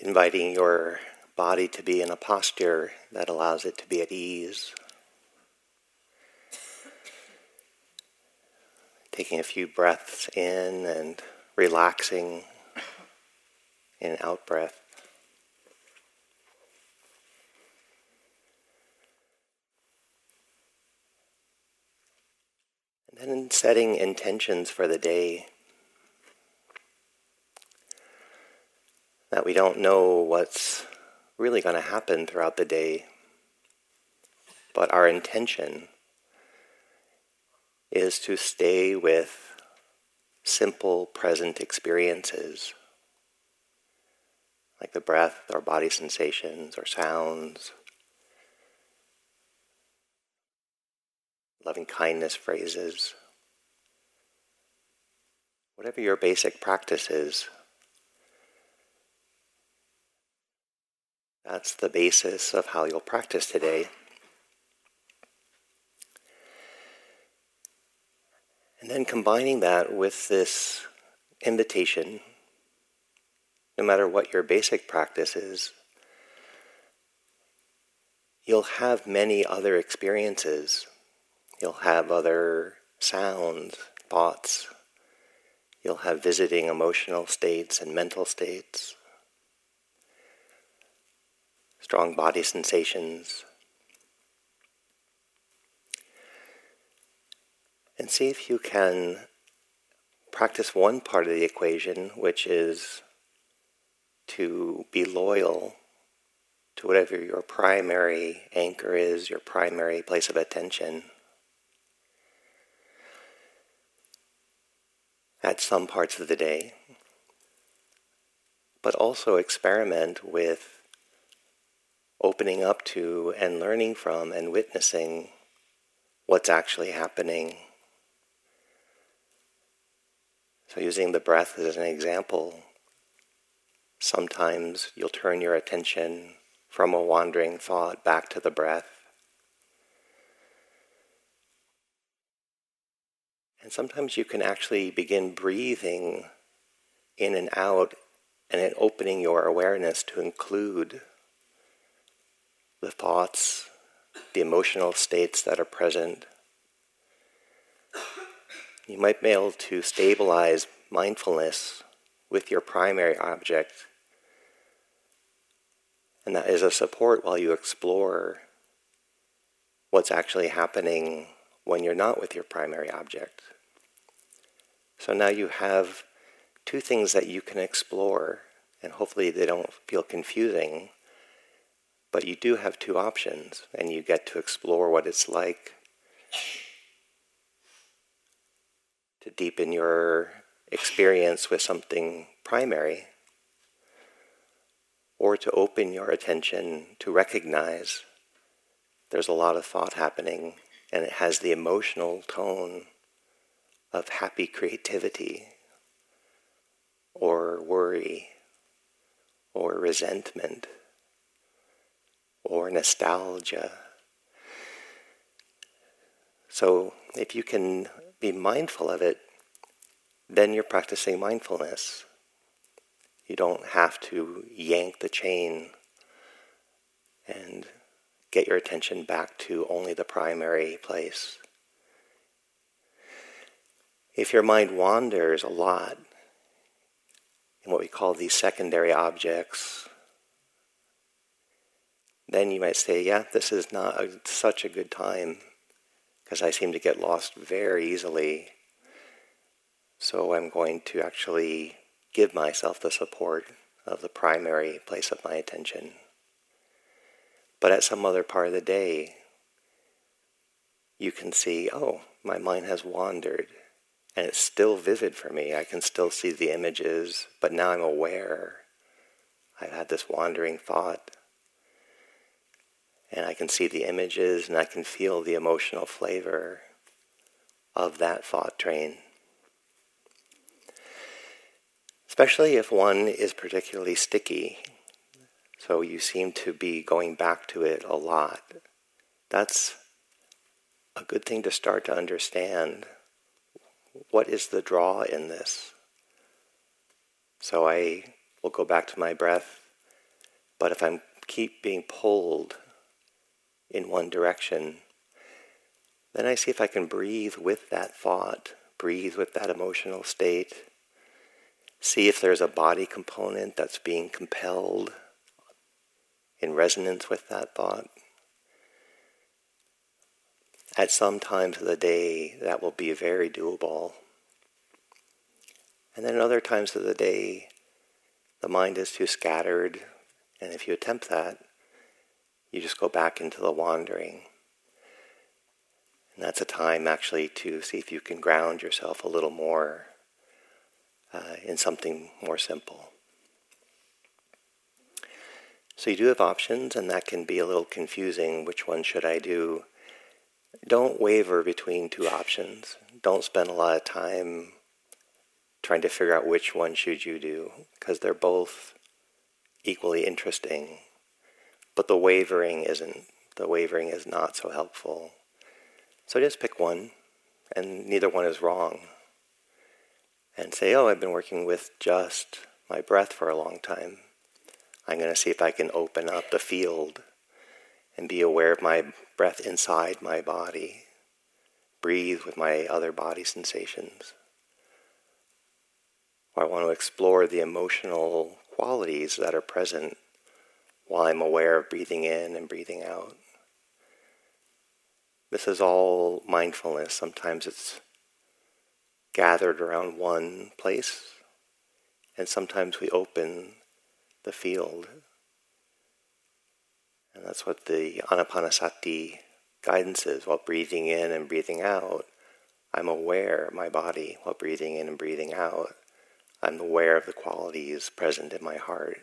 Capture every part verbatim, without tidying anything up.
inviting your body to be in a posture that allows it to be at ease. Taking a few breaths in and relaxing in out breath. And then setting intentions for the day. That we don't know what's really going to happen throughout the day, but our intention is to stay with simple present experiences, like the breath or body sensations or sounds, loving kindness phrases, whatever your basic practice is. That's the basis of how you'll practice today. And then combining that with this invitation, no matter what your basic practice is, you'll have many other experiences. You'll have other sounds, thoughts. You'll have visiting emotional states and mental states. Strong body sensations. And see if you can practice one part of the equation, which is to be loyal to whatever your primary anchor is, your primary place of attention, at some parts of the day. But also experiment with opening up to and learning from and witnessing what's actually happening. So using the breath as an example, sometimes you'll turn your attention from a wandering thought back to the breath. And sometimes you can actually begin breathing in and out and then opening your awareness to include the thoughts, the emotional states that are present. You might be able to stabilize mindfulness with your primary object, and that is a support while you explore what's actually happening when you're not with your primary object. So now you have two things that you can explore, and hopefully they don't feel confusing. But you do have two options, and you get to explore what it's like to deepen your experience with something primary, or to open your attention to recognize there's a lot of thought happening, and it has the emotional tone of happy creativity, or worry, or resentment, or nostalgia. So if you can be mindful of it, then you're practicing mindfulness. You don't have to yank the chain and get your attention back to only the primary place. If your mind wanders a lot in what we call these secondary objects, then you might say, yeah, this is not a, such a good time because I seem to get lost very easily. So I'm going to actually give myself the support of the primary place of my attention. But at some other part of the day, you can see, oh, my mind has wandered and it's still vivid for me. I can still see the images, but now I'm aware I've had this wandering thought. And I can see the images, and I can feel the emotional flavor of that thought train. Especially if one is particularly sticky, so you seem to be going back to it a lot. That's a good thing to start to understand. What is the draw in this? So I will go back to my breath, But if I keep being pulled in one direction, then I see if I can breathe with that thought, breathe with that emotional state, see if there's a body component that's being compelled in resonance with that thought. At some times of the day, that will be very doable. And then other times of the day, the mind is too scattered, and if you attempt that, you just go back into the wandering. And that's a time actually to see if you can ground yourself a little more uh, in something more simple. So you do have options, and that can be a little confusing. Which one should I do? Don't waver between two options. Don't spend a lot of time trying to figure out which one should you do, because they're both equally interesting. But the wavering isn't. The wavering is not so helpful. So just pick one, and neither one is wrong. And say, oh, I've been working with just my breath for a long time. I'm going to see if I can open up the field and be aware of my breath inside my body. Breathe with my other body sensations. Or I want to explore the emotional qualities that are present while I'm aware of breathing in and breathing out. This is all mindfulness. Sometimes it's gathered around one place, and sometimes we open the field. And that's what the Anapanasati guidance is. While breathing in and breathing out, I'm aware of my body. While breathing in and breathing out, I'm aware of the qualities present in my heart.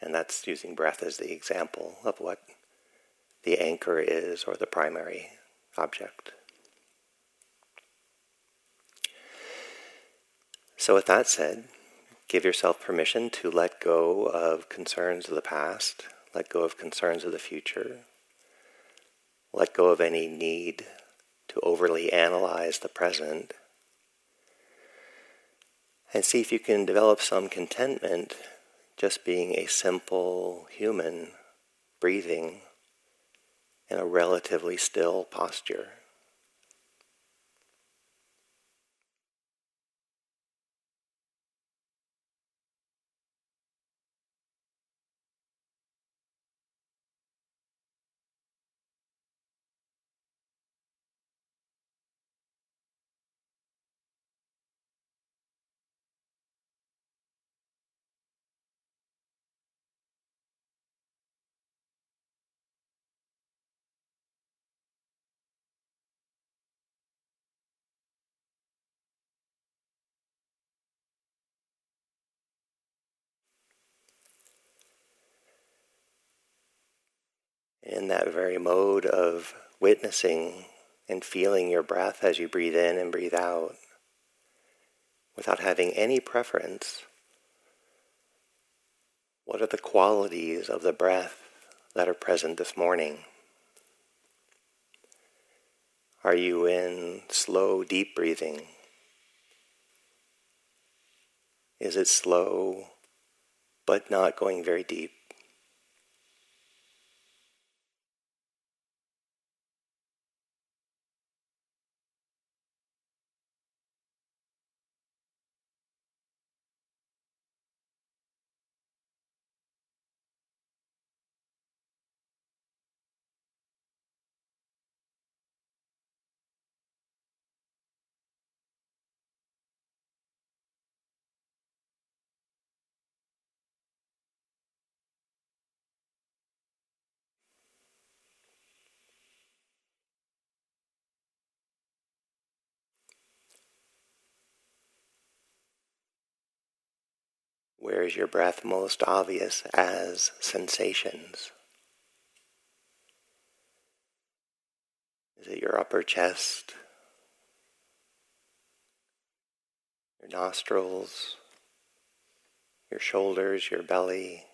And that's using breath as the example of what the anchor is, or the primary object. So with that said, give yourself permission to let go of concerns of the past, let go of concerns of the future, let go of any need to overly analyze the present, and see if you can develop some contentment just being a simple human breathing in a relatively still posture. In that very mode of witnessing and feeling your breath as you breathe in and breathe out, without having any preference, what are the qualities of the breath that are present this morning? Are you in slow, deep breathing? Is it slow, but not going very deep? Where is your breath most obvious as sensations? Is it your upper chest? Your nostrils? Your shoulders? Your belly?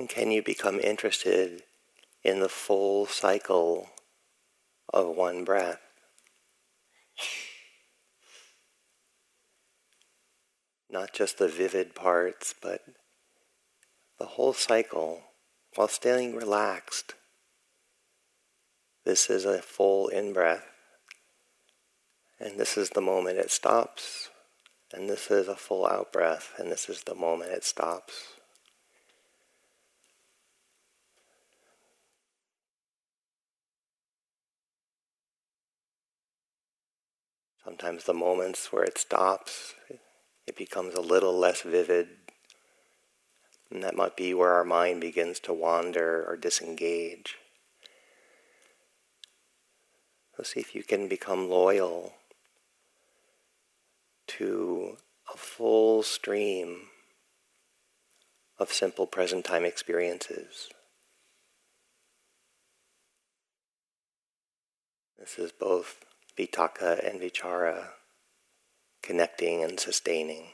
And can you become interested in the full cycle of one breath? Not just the vivid parts, but the whole cycle, while staying relaxed. This is a full in-breath, and this is the moment it stops, and this is a full out-breath, and this is the moment it stops. Sometimes the moments where it stops, it becomes a little less vivid, and that might be where our mind begins to wander or disengage. So see if you can become loyal to a full stream of simple present time experiences. This is both vitaka and vichara, connecting and sustaining.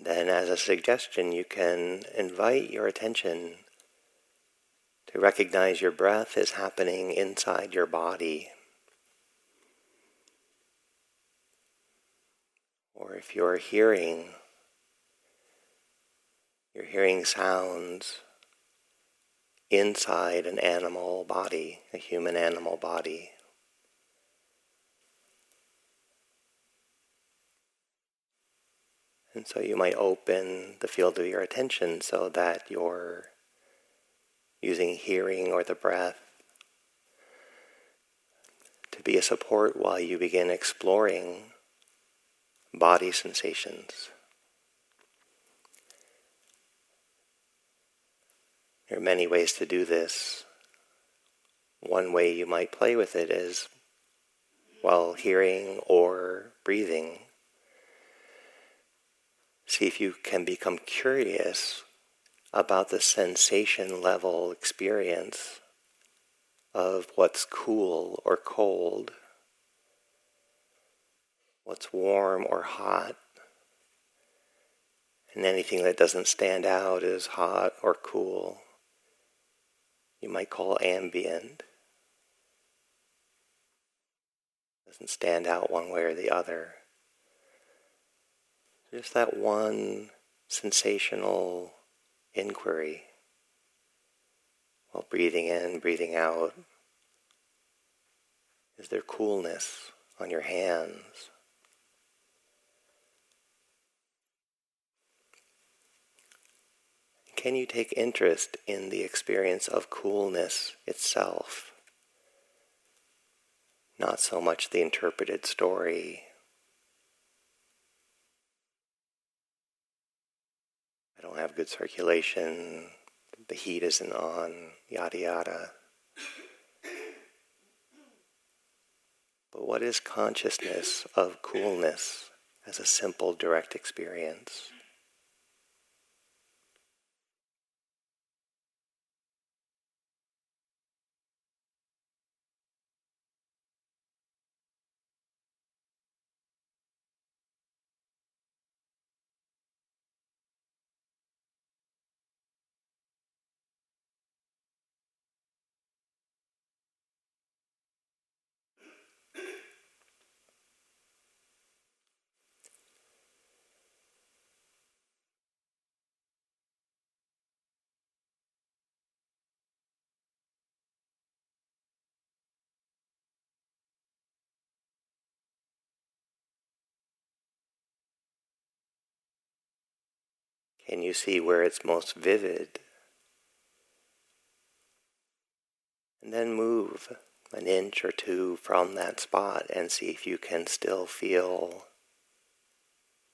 Then as a suggestion, you can invite your attention to recognize your breath is happening inside your body. Or if you're hearing, you're hearing sounds inside an animal body, a human animal body. And so you might open the field of your attention so that you're using hearing or the breath to be a support while you begin exploring body sensations. There are many ways to do this. One way you might play with it is while hearing or breathing. See if you can become curious about the sensation level experience of what's cool or cold, what's warm or hot, and anything that doesn't stand out as hot or cool, you might call ambient. doesn't stand out one way or the other. Just that one sensational inquiry while breathing in, breathing out. Is there coolness on your hands? Can you take interest in the experience of coolness itself? Not so much the interpreted story. I don't have good circulation, the heat isn't on, yada yada. But what is consciousness of coolness as a simple, direct experience? And you see where it's most vivid. And then move an inch or two from that spot and see if you can still feel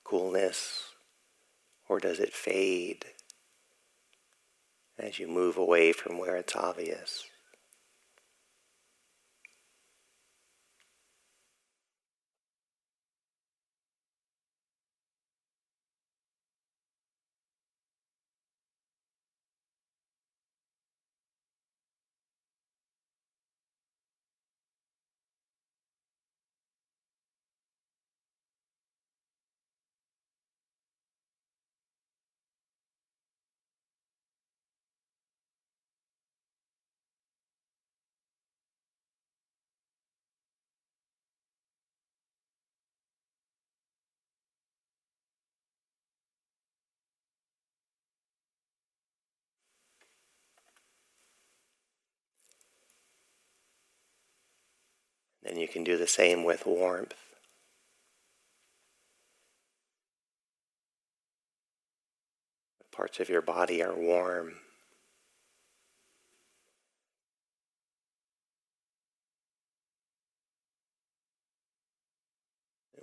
coolness, or does it fade as you move away from where it's obvious. Then you can do the same with warmth. What parts of your body are warm?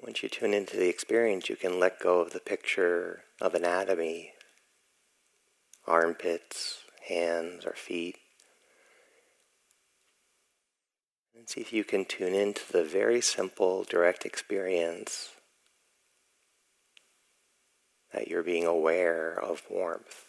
Once you tune into the experience, you can let go of the picture of anatomy, armpits, hands, or feet. And see if you can tune into the very simple, direct experience that you're being aware of warmth.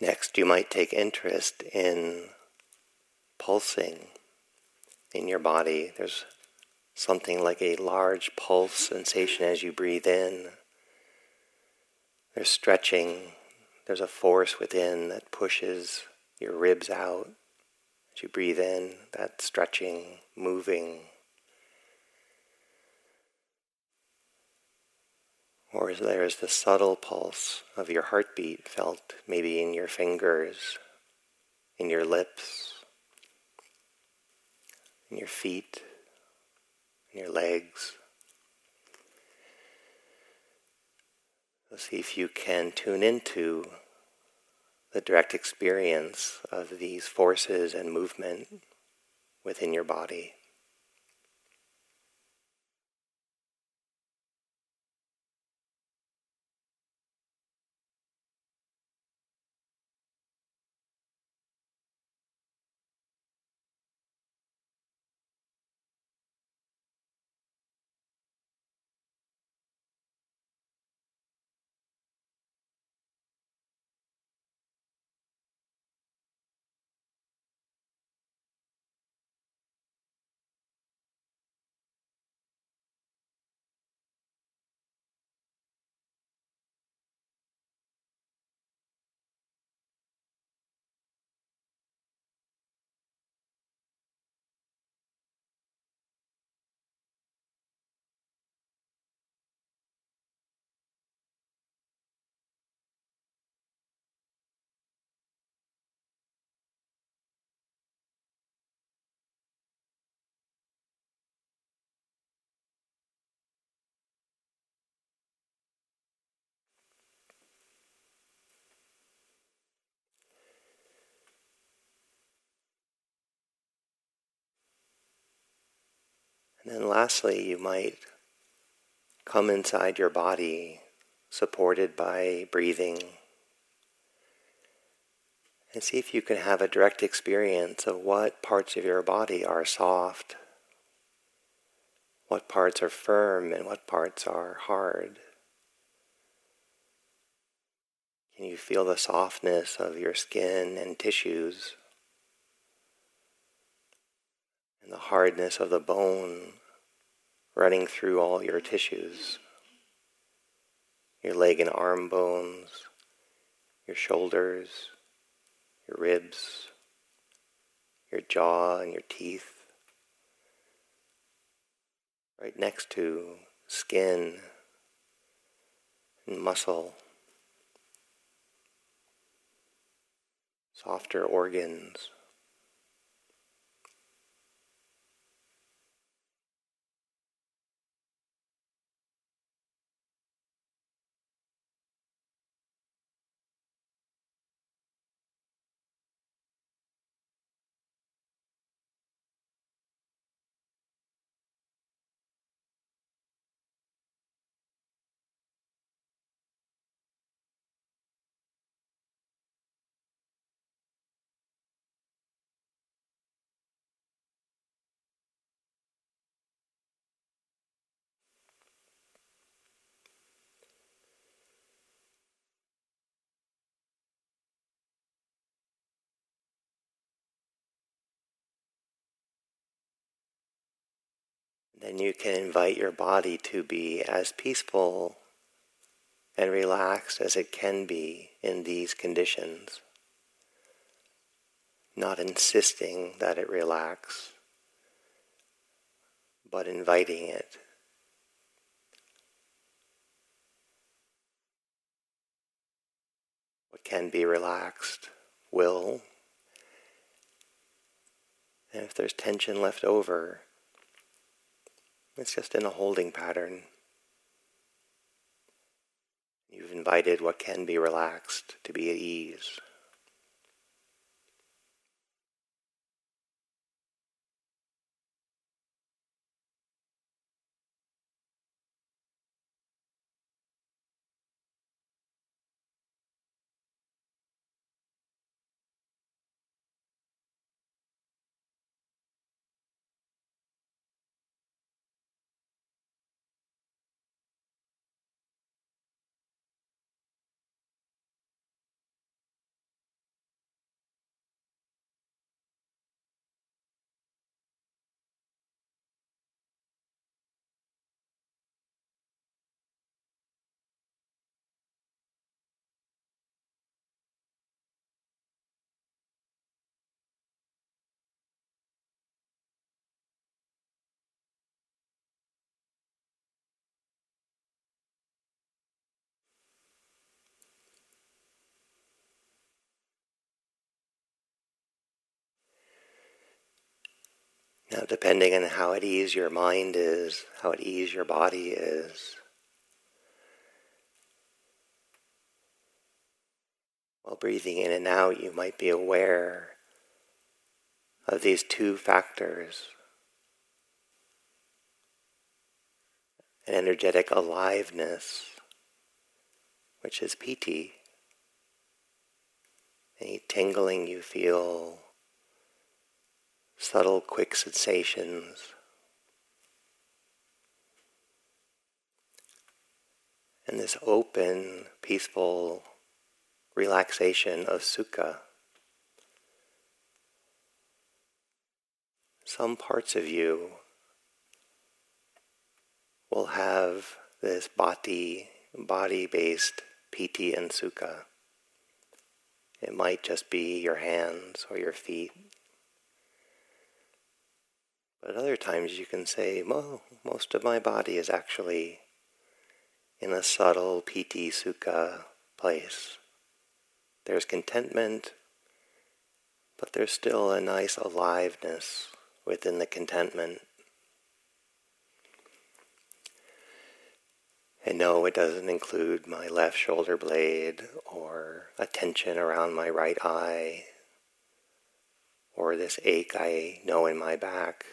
Next, you might take interest in pulsing in your body. There's something like a large pulse sensation as you breathe in. There's stretching. There's a force within that pushes your ribs out. As you breathe in, that stretching, moving, or there is the subtle pulse of your heartbeat felt maybe in your fingers, in your lips, in your feet, in your legs. So see if you can tune into the direct experience of these forces and movement within your body. And then lastly, you might come inside your body, supported by breathing, and see if you can have a direct experience of what parts of your body are soft, what parts are firm, and what parts are hard. Can you feel the softness of your skin and tissues? And the hardness of the bone running through all your tissues, your leg and arm bones, your shoulders, your ribs, your jaw and your teeth, right next to skin and muscle, softer organs. Then you can invite your body to be as peaceful and relaxed as it can be in these conditions, not insisting that it relax, but inviting it. What can be relaxed will, and if there's tension left over, it's just in a holding pattern. You've invited what can be relaxed to be at ease. Now, depending on how at ease your mind is, how at ease your body is, while breathing in and out, you might be aware of these two factors, an energetic aliveness, which is piti, any tingling you feel, subtle, quick sensations, and this open, peaceful relaxation of sukha. Some parts of you will have this bhati, body-based piti and sukha. It might just be your hands or your feet. But other times you can say, well, most of my body is actually in a subtle piti sukha place. There's contentment, but there's still a nice aliveness within the contentment. And no, it doesn't include my left shoulder blade or a tension around my right eye or this ache I know in my back.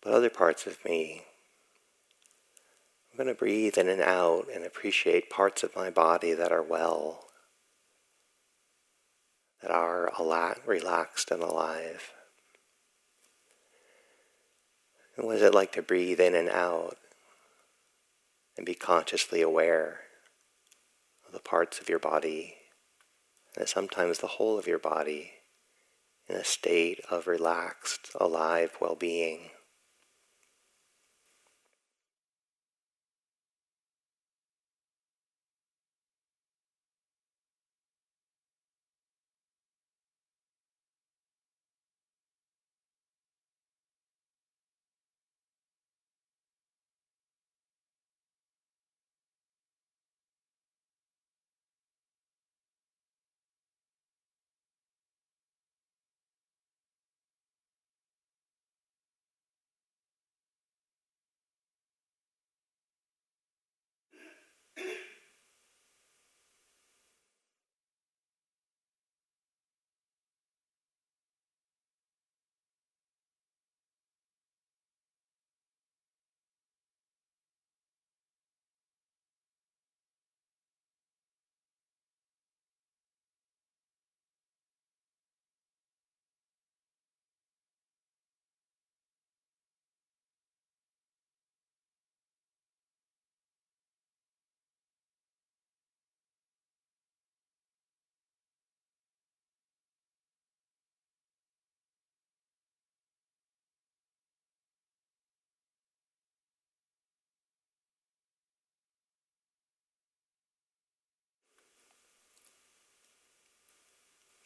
But other parts of me, I'm going to breathe in and out and appreciate parts of my body that are well, that are al- relaxed and alive. And what is it like to breathe in and out and be consciously aware of the parts of your body, and sometimes the whole of your body, in a state of relaxed, alive well-being?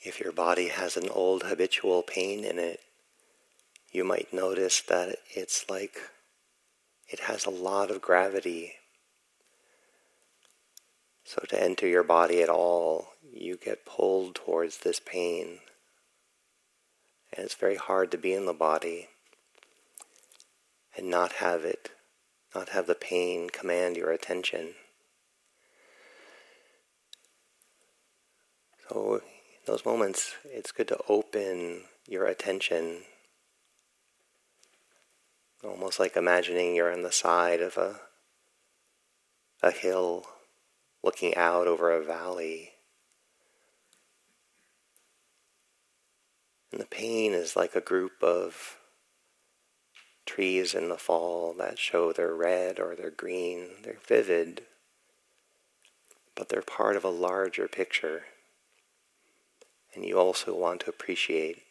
If your body has an old habitual pain in it, you might notice that it's like it has a lot of gravity. So to enter your body at all, you get pulled towards this pain. And it's very hard to be in the body and not have it, not have the pain command your attention. So those moments, it's good to open your attention, almost like imagining you're on the side of a a hill, looking out over a valley. And the pain is like a group of trees in the fall that show they're red or they're green, they're vivid, but they're part of a larger picture. And you also want to appreciate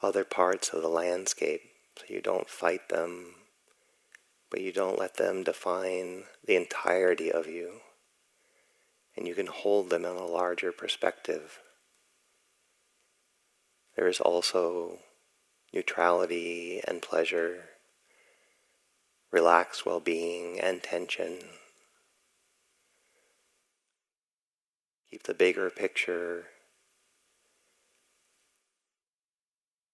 other parts of the landscape, so you don't fight them, but you don't let them define the entirety of you. And you can hold them in a larger perspective. There is also neutrality and pleasure, relaxed well-being and tension. Keep the bigger picture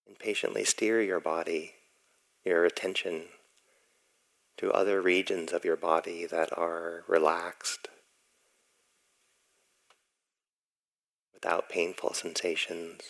in patiently steer your body, your attention, to other regions of your body that are relaxed, without painful sensations.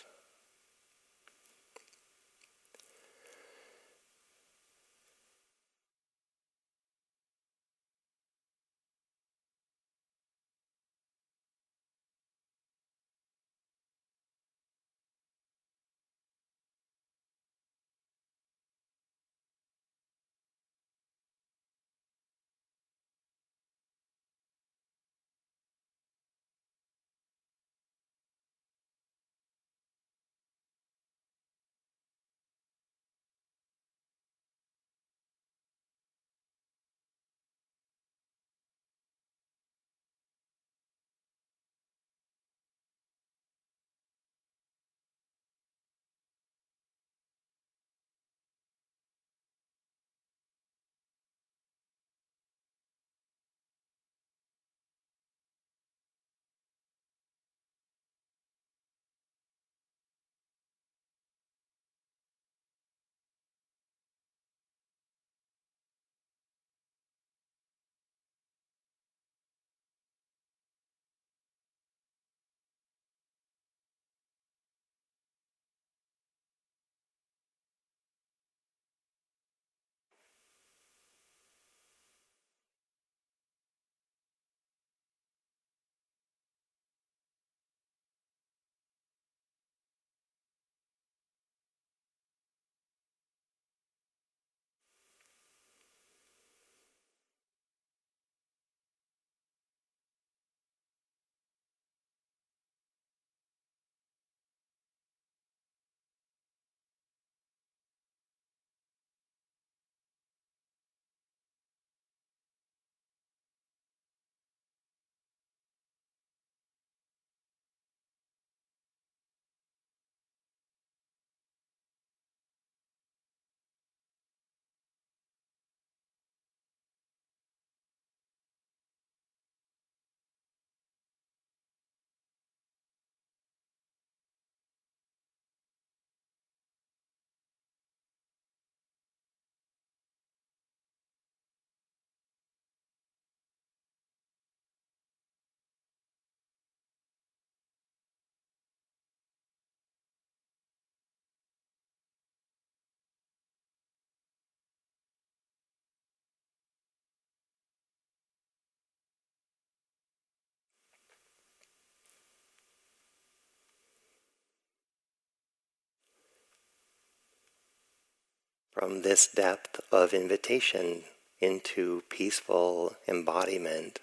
From this depth of invitation into peaceful embodiment,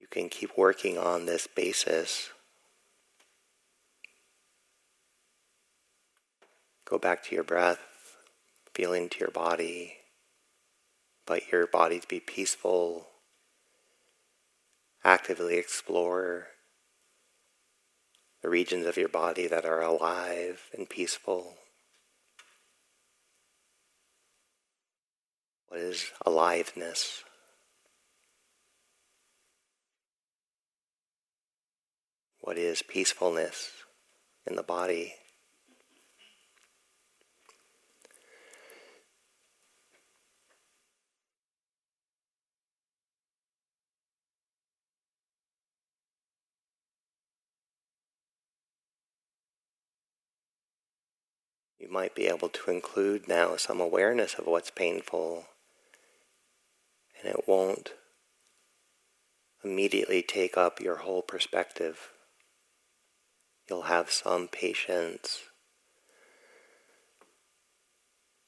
you can keep working on this basis. Go back to your breath, feel into your body, invite your body to be peaceful, actively explore the regions of your body that are alive and peaceful. What is aliveness? What is peacefulness in the body? You might be able to include now some awareness of what's painful, and it won't immediately take up your whole perspective. You'll have some patience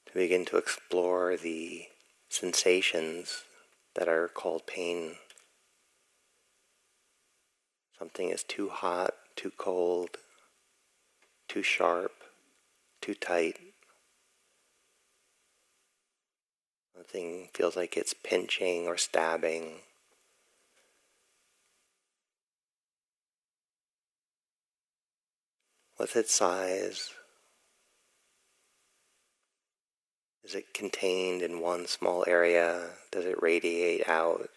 to begin to explore the sensations that are called pain. Something is too hot, too cold, too sharp, too tight. Nothing feels like it's pinching or stabbing. What's its size? Is it contained in one small area? Does it radiate out?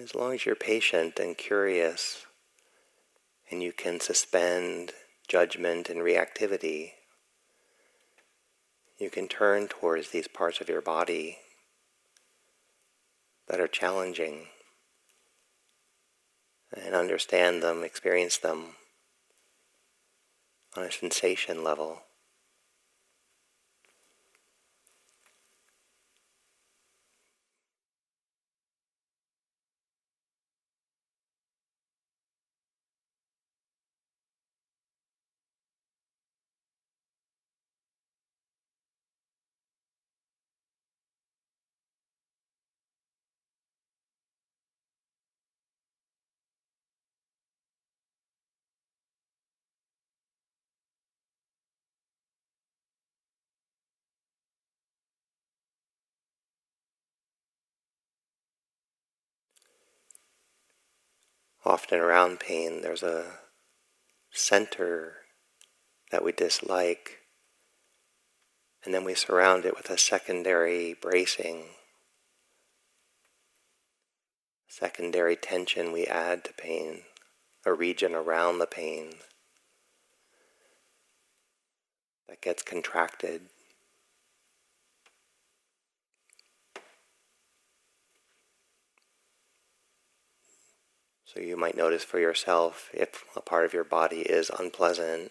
As long as you're patient and curious, and you can suspend judgment and reactivity, you can turn towards these parts of your body that are challenging and understand them, experience them on a sensation level. Often around pain, there's a center that we dislike, and then we surround it with a secondary bracing, secondary tension we add to pain, a region around the pain that gets contracted. So you might notice for yourself, if a part of your body is unpleasant,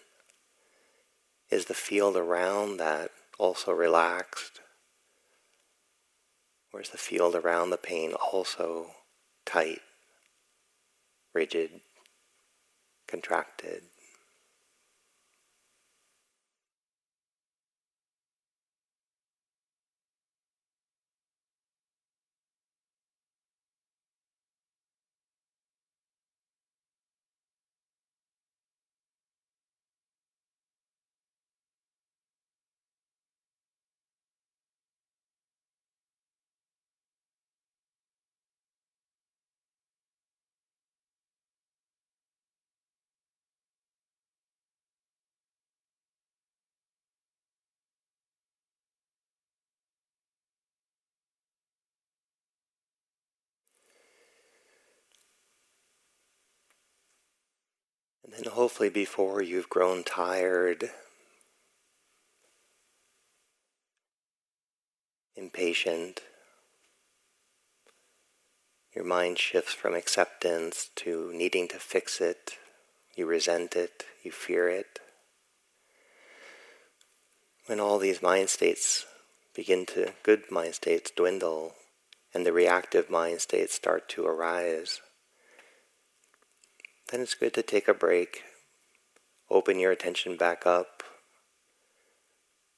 is the field around that also relaxed? Or is the field around the pain also tight, rigid, contracted? And hopefully before you've grown tired, impatient, your mind shifts from acceptance to needing to fix it, you resent it, you fear it. When all these mind states begin to, good mind states dwindle, and the reactive mind states start to arise, then it's good to take a break, open your attention back up,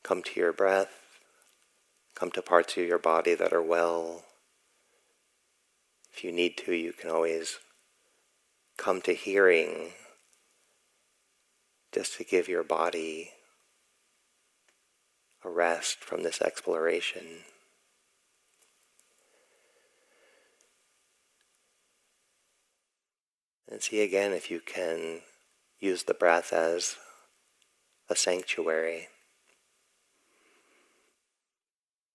come to your breath, come to parts of your body that are well. If you need to, you can always come to hearing, just to give your body a rest from this exploration. And see again if you can use the breath as a sanctuary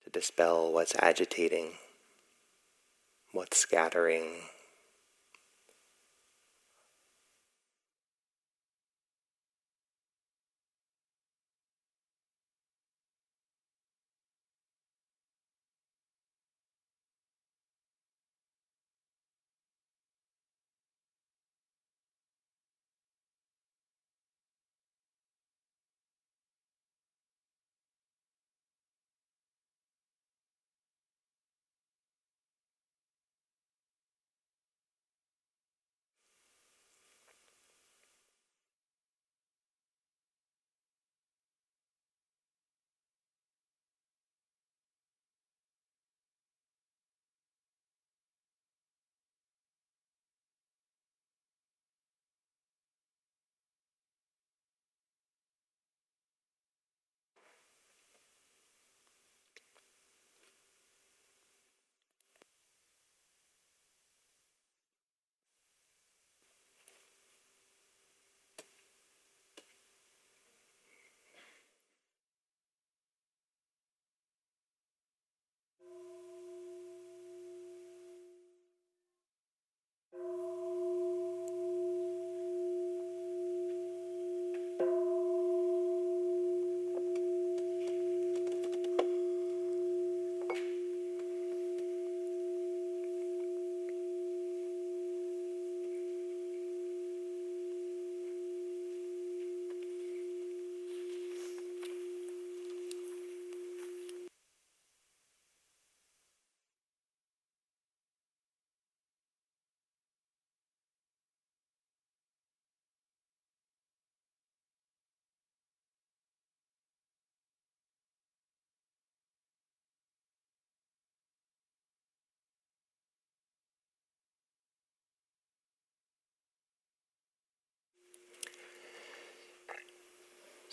to dispel what's agitating, what's scattering.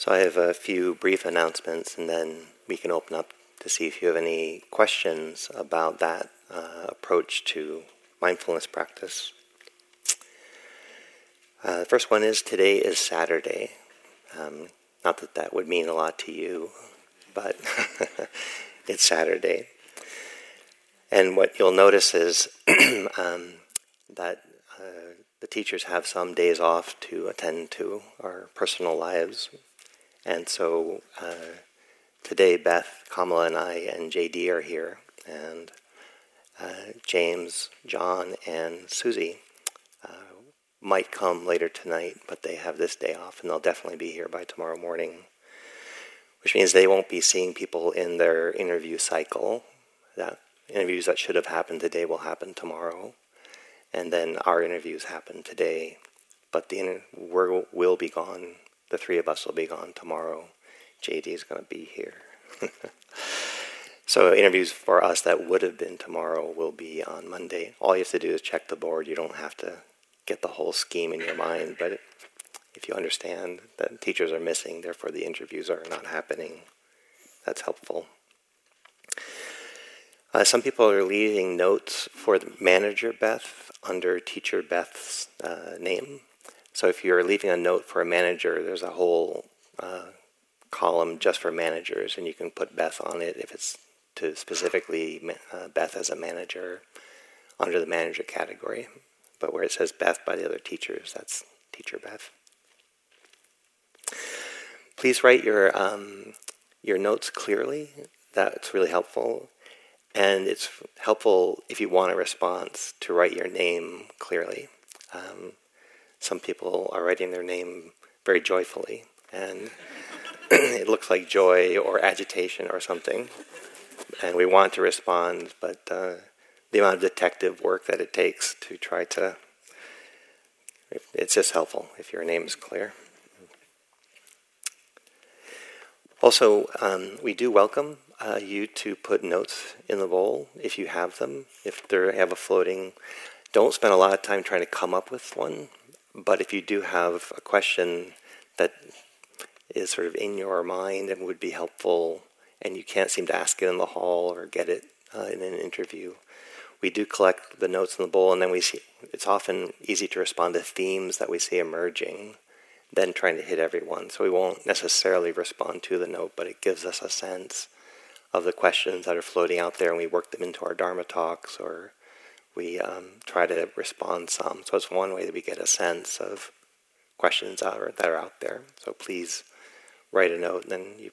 So I have a few brief announcements, and then we can open up to see if you have any questions about that uh, approach to mindfulness practice. Uh, the first one is, today is Saturday. Um, not that that would mean a lot to you, but it's Saturday. And what you'll notice is um, that uh, the teachers have some days off to attend to our personal lives. And so uh, today Beth, Kamala, and I, and J D are here, and uh, James, John, and Susie uh, might come later tonight, but they have this day off, and they'll definitely be here by tomorrow morning, which means they won't be seeing people in their interview cycle. That interviews that should have happened today will happen tomorrow, and then our interviews happen today, but the inter- we're, we'll be gone. The three of us will be gone tomorrow. J D is going to be here. So interviews for us that would have been tomorrow will be on Monday. All you have to do is check the board. You don't have to get the whole scheme in your mind, but if you understand that teachers are missing, therefore the interviews are not happening, that's helpful. Uh, some people are leaving notes for the manager Beth under teacher Beth's uh, name. So if you're leaving a note for a manager, there's a whole uh, column just for managers, and you can put Beth on it if it's to specifically uh, Beth as a manager under the manager category. But where it says Beth by the other teachers, that's teacher Beth. Please write your um, your notes clearly. That's really helpful. And it's helpful, if you want a response, to write your name clearly. Um, Some people are writing their name very joyfully, and it looks like joy or agitation or something. And we want to respond, but uh, the amount of detective work that it takes to try to... It's just helpful if your name is clear. Also, um, we do welcome uh, you to put notes in the bowl if you have them. If they have a floating... Don't spend a lot of time trying to come up with one. But if you do have a question that is sort of in your mind and would be helpful, and you can't seem to ask it in the hall or get it uh, in an interview, we do collect the notes in the bowl, and then we see it's often easy to respond to themes that we see emerging than trying to hit everyone. So we won't necessarily respond to the note, but it gives us a sense of the questions that are floating out there, and we work them into our Dharma talks, or we um, try to respond some. So it's one way that we get a sense of questions that are, that are out there. So please write a note, and then you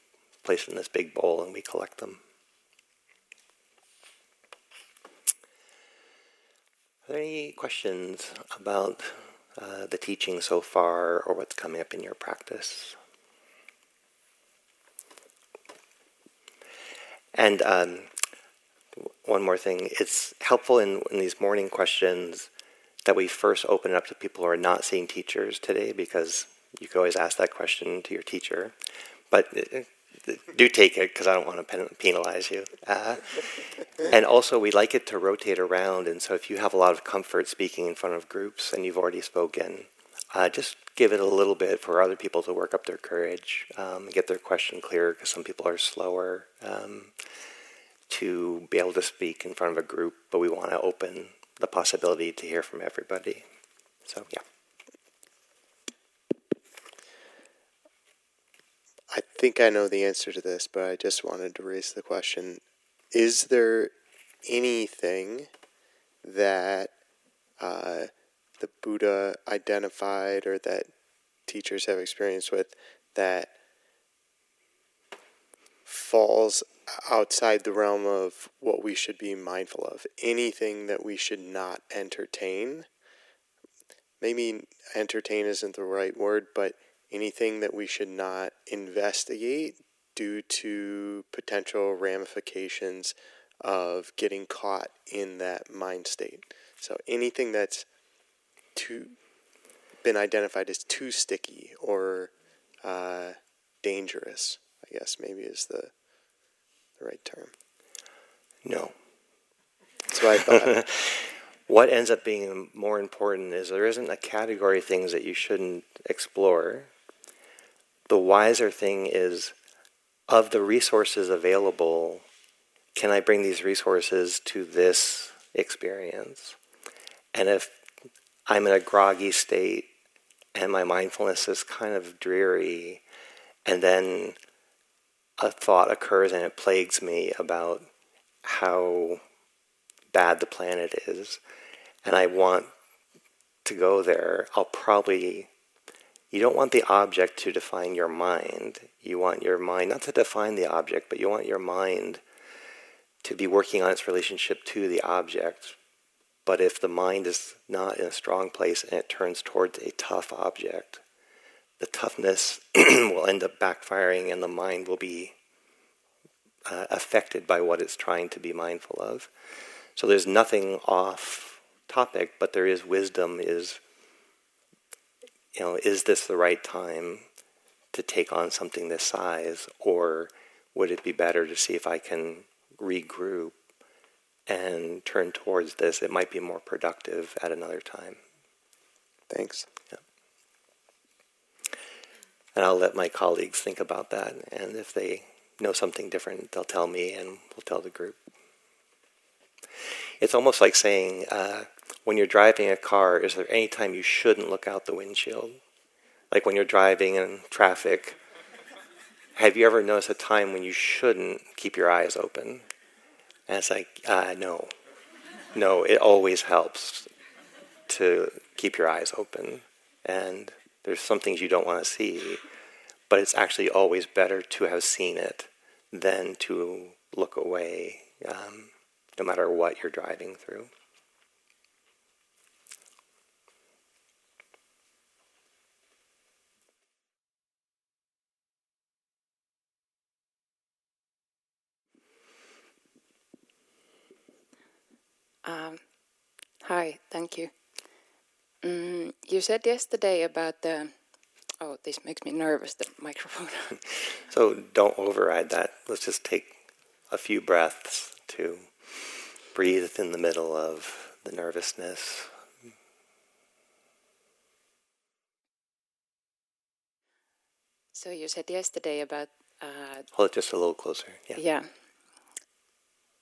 place it in this big bowl, and we collect them. Are there any questions about uh, the teaching so far, or what's coming up in your practice? And... Um, One more thing, it's helpful in, in these morning questions that we first open it up to people who are not seeing teachers today, because you can always ask that question to your teacher. But it, it, do take it, because I don't want to penalize you. Uh, and also, we like it to rotate around, and so if you have a lot of comfort speaking in front of groups and you've already spoken, uh, just give it a little bit for other people to work up their courage, um, get their question clear, because some people are slower. Um, to be able to speak in front of a group, but we want to open the possibility to hear from everybody. So, yeah. I think I know the answer to this, but I just wanted to raise the question. Is there anything that uh, the Buddha identified or that teachers have experience with that falls outside the realm of what we should be mindful of? Anything that we should not entertain? Maybe entertain isn't the right word, but anything that we should not investigate due to potential ramifications of getting caught in that mind state. So anything that's too been identified as too sticky or uh, dangerous, I guess maybe is the right term. No. That's what I thought. What ends up being more important is there isn't a category of things that you shouldn't explore, the wiser thing is, of the resources available, can I bring these resources to this experience? And if I'm in a groggy state and my mindfulness is kind of dreary, and then a thought occurs and it plagues me about how bad the planet is, and I want to go there, I'll probably... You don't want the object to define your mind. You want your mind, not to define the object, but you want your mind to be working on its relationship to the object. But if the mind is not in a strong place and it turns towards a tough object, the toughness will end up backfiring and the mind will be uh, affected by what it's trying to be mindful of. So there's nothing off topic, but there is wisdom is, you know, is this the right time to take on something this size, or would it be better to see if I can regroup and turn towards this? It might be more productive at another time. Thanks. Yeah. And I'll let my colleagues think about that, and if they know something different, they'll tell me and we'll tell the group. It's almost like saying, uh, when you're driving a car, is there any time you shouldn't look out the windshield? Like when you're driving in traffic, have you ever noticed a time when you shouldn't keep your eyes open? And it's like, uh, no. No, it always helps to keep your eyes open. And there's some things you don't want to see, but it's actually always better to have seen it than to look away, um, no matter what you're driving through. Um, hi, thank you. Um, you said yesterday about the... Oh, this makes me nervous, the microphone. So don't override that. Let's just take a few breaths to breathe in the middle of the nervousness. So you said yesterday about... Uh, Hold it just a little closer. Yeah. Yeah.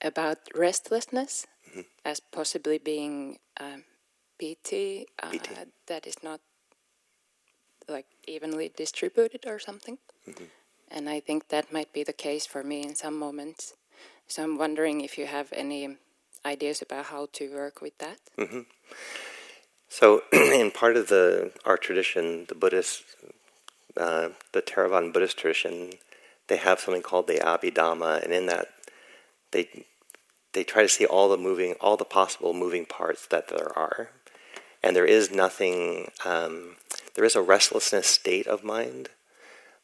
About restlessness. Mm-hmm. As possibly being um, piti, uh, piti that is not like evenly distributed or something. Mm-hmm. And I think that might be the case for me in some moments. So I'm wondering if you have any ideas about how to work with that. Mm-hmm. So in part of the our tradition, the Buddhist, uh, the Theravada Buddhist tradition, they have something called the Abhidhamma, and in that they... They try to see all the moving, all the possible moving parts that there are. And there is nothing, um, there is a restlessness state of mind,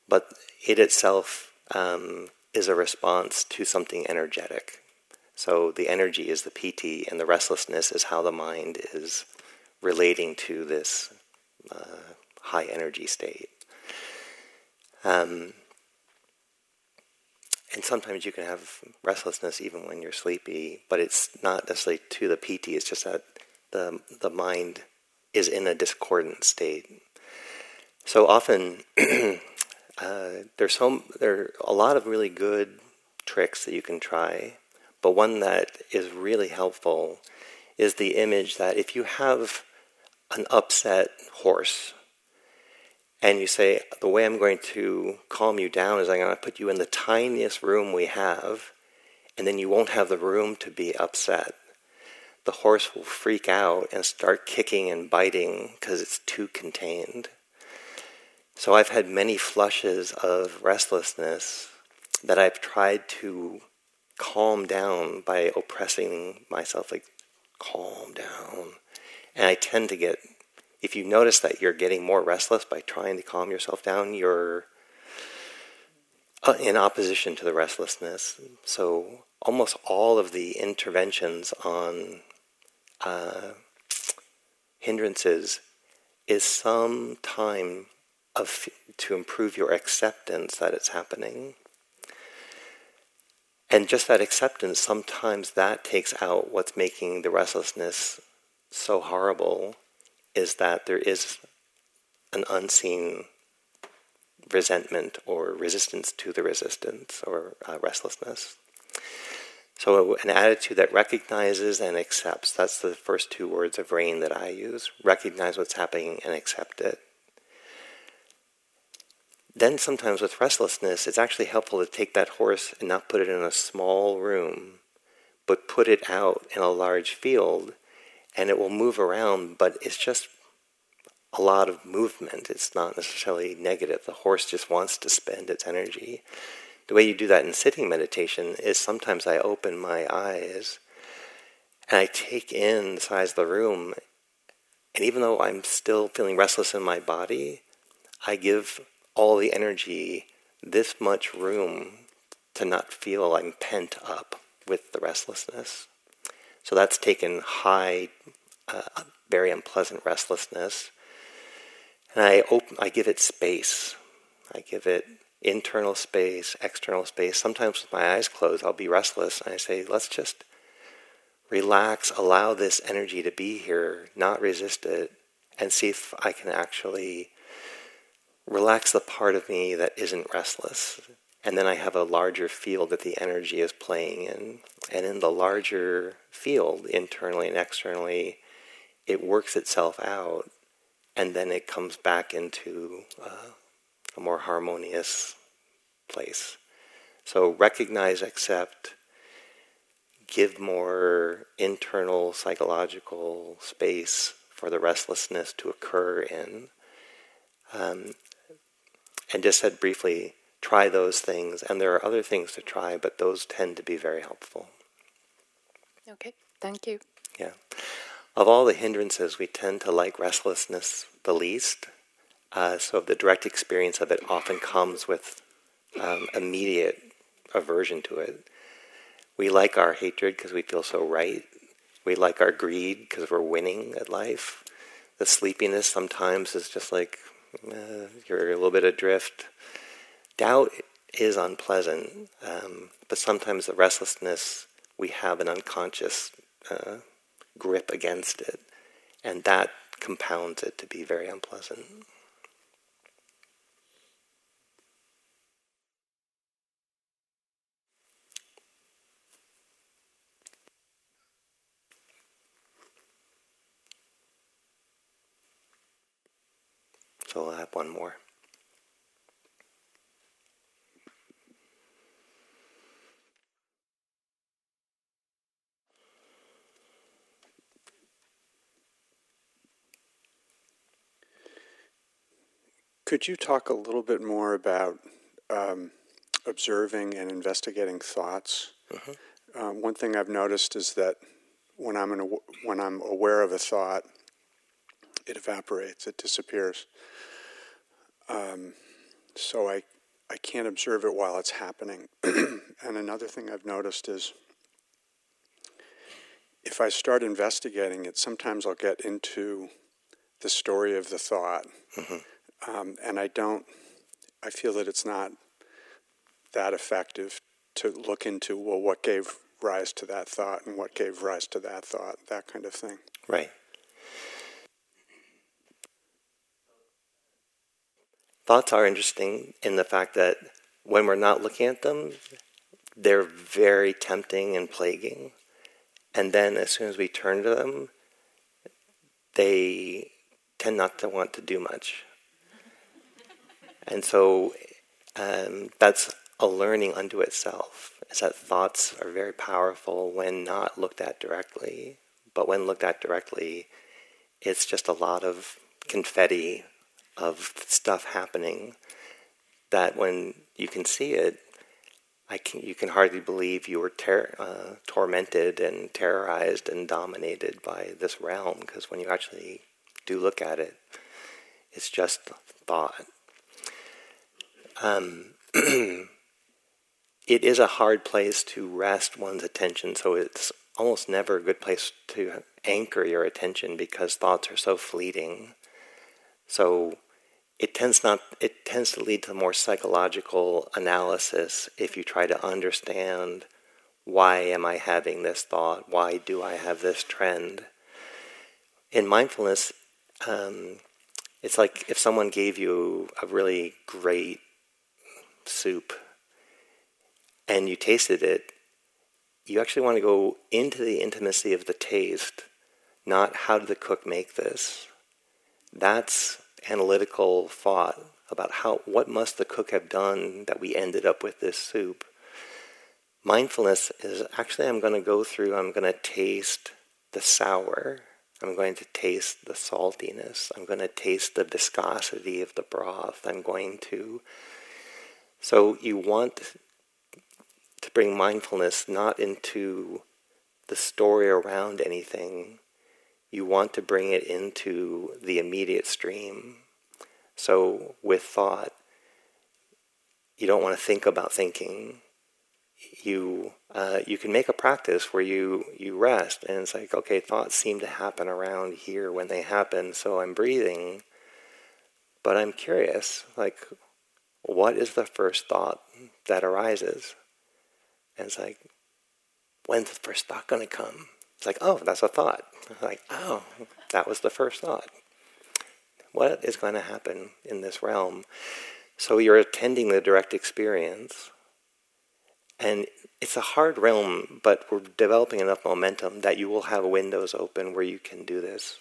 but it itself um, is a response to something energetic. So the energy is the piti, and the restlessness is how the mind is relating to this uh, high energy state. Um, And sometimes you can have restlessness even when you're sleepy, but it's not necessarily to the piti, it's just that the the mind is in a discordant state. So often, uh, there's so, there are a lot of really good tricks that you can try, but one that is really helpful is the image that if you have an upset horse, and you say, the way I'm going to calm you down is I'm going to put you in the tiniest room we have, and then you won't have the room to be upset. The horse will freak out and start kicking and biting because it's too contained. So I've had many flushes of restlessness that I've tried to calm down by oppressing myself, like, calm down. And I tend to get... If you notice that you're getting more restless by trying to calm yourself down, you're in opposition to the restlessness. So almost all of the interventions on uh, hindrances is some time of, to improve your acceptance that it's happening. And just that acceptance, sometimes that takes out what's making the restlessness so horrible, is that there is an unseen resentment or resistance to the resistance or uh, restlessness. So an attitude that recognizes and accepts. That's the first two words of RAIN that I use. Recognize what's happening and accept it. Then sometimes with restlessness, it's actually helpful to take that horse and not put it in a small room, but put it out in a large field, and it will move around, but it's just a lot of movement. It's not necessarily negative. The horse just wants to spend its energy. The way you do that in sitting meditation is sometimes I open my eyes and I take in the size of the room, and even though I'm still feeling restless in my body, I give all the energy this much room to not feel I'm pent up with the restlessness. So that's taken high, uh, very unpleasant restlessness, and I open, I give it space. I give it internal space, external space. Sometimes with my eyes closed, I'll be restless, and I say, let's just relax, allow this energy to be here, not resist it, and see if I can actually relax the part of me that isn't restless. And then I have a larger field that the energy is playing in. And in the larger field, internally and externally, it works itself out, and then it comes back into uh, a more harmonious place. So recognize, accept, give more internal psychological space for the restlessness to occur in. Um, and just said briefly, try those things. And there are other things to try, but those tend to be very helpful. Okay, thank you. Yeah. Of all the hindrances, we tend to like restlessness the least. Uh, so the direct experience of it often comes with um, immediate aversion to it. We like our hatred because we feel so right. We like our greed because we're winning at life. The sleepiness sometimes is just like, uh, you're a little bit adrift. Doubt is unpleasant, um, but sometimes the restlessness, we have an unconscious uh, grip against it, and that compounds it to be very unpleasant. So we'll have one more. Could you talk a little bit more about um, observing and investigating thoughts? Mm-hmm. Um, one thing I've noticed is that when I'm in a, when I'm aware of a thought, it evaporates, it disappears. Um, so I, I can't observe it while it's happening. And another thing I've noticed is if I start investigating it, sometimes I'll get into the story of the thought. Mm-hmm. Um, and I don't, I feel that it's not that effective to look into, well, what gave rise to that thought and what gave rise to that thought, that kind of thing. Right. Thoughts are interesting in the fact that when we're not looking at them, they're very tempting and plaguing. And then as soon as we turn to them, they tend not to want to do much. And so um, that's a learning unto itself, is that thoughts are very powerful when not looked at directly. But when looked at directly, it's just a lot of confetti of stuff happening that when you can see it, I can, you can hardly believe you were ter- uh, tormented and terrorized and dominated by this realm, because when you actually do look at it, it's just thought. Um, it is a hard place to rest one's attention, so it's almost never a good place to anchor your attention because thoughts are so fleeting. So it tends not. It tends to lead to more psychological analysis if you try to understand, why am I having this thought? Why do I have this trend? In mindfulness, um, It's like if someone gave you a really great soup and you tasted it, you actually want to go into the intimacy of the taste, not how did the cook make this. That's analytical thought about how what must the cook have done that we ended up with this soup. Mindfulness is actually I'm going to go through, I'm going to taste the sour, I'm going to taste the saltiness, I'm going to taste the viscosity of the broth, I'm going to... So you want to bring mindfulness not into the story around anything, you want to bring it into the immediate stream. So with thought, you don't want to think about thinking. You uh, you can make a practice where you, you rest, and it's like, okay, thoughts seem to happen around here when they happen, so I'm breathing, but I'm curious, like, what is the first thought that arises? And it's like, when's the first thought going to come? It's like, oh, that's a thought. Like, oh, that was the first thought. What is going to happen in this realm? So you're attending the direct experience, and it's a hard realm, but we're developing enough momentum that you will have windows open where you can do this,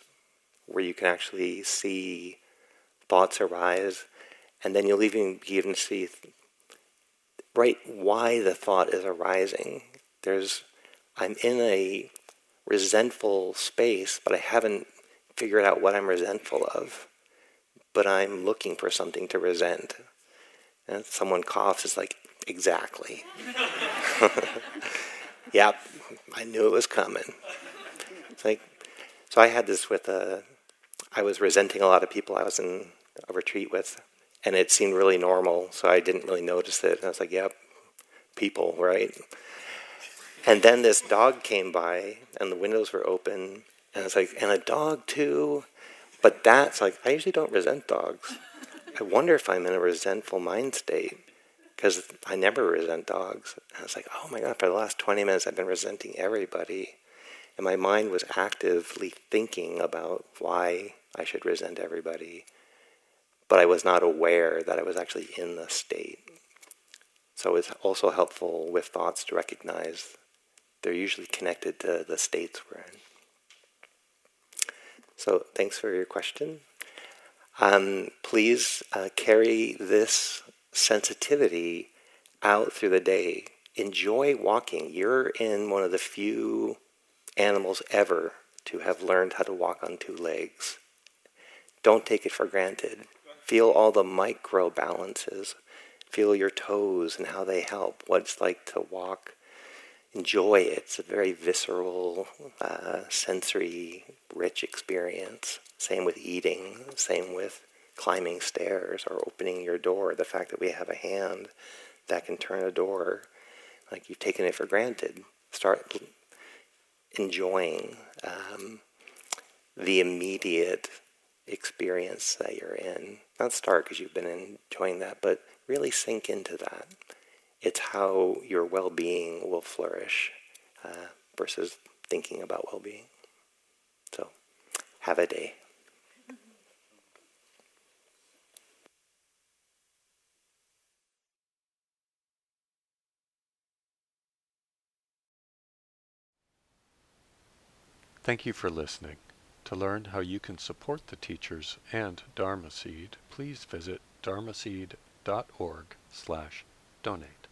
where you can actually see thoughts arise, and then you'll even be able to see right why the thought is arising. There's, I'm in a resentful space, but I haven't figured out what I'm resentful of, but I'm looking for something to resent. And if someone coughs, it's like, exactly. Yep, I knew it was coming. It's like, so I had this with a, I was resenting a lot of people I was in a retreat with, and it seemed really normal, so I didn't really notice it. And I was like, yep, people, right? And then this dog came by, and the windows were open, and I was like, and a dog too? But that's like, I usually don't resent dogs. I wonder if I'm in a resentful mind state, because I never resent dogs. And I was like, oh my God, for the last twenty minutes I've been resenting everybody. And my mind was actively thinking about why I should resent everybody. But I was not aware that I was actually in the state. So it's also helpful with thoughts to recognize they're usually connected to the states we're in. So thanks for your question. Um, please uh, carry this sensitivity out through the day. Enjoy walking. You're in one of the few animals ever to have learned how to walk on two legs. Don't take it for granted. Feel all the micro balances. Feel your toes and how they help, what it's like to walk. Enjoy it. It's a very visceral, uh, sensory, rich experience. Same with eating, same with climbing stairs or opening your door. The fact that we have a hand that can turn a door, like you've taken it for granted. Start enjoying um, the immediate experience that you're in. Not start because you've been enjoying that, but really sink into that. It's how your well-being will flourish uh, versus thinking about well-being. So have a day. Thank you for listening. To learn how you can support the teachers and Dharma Seed, please visit dharmaseed dot org slash donate.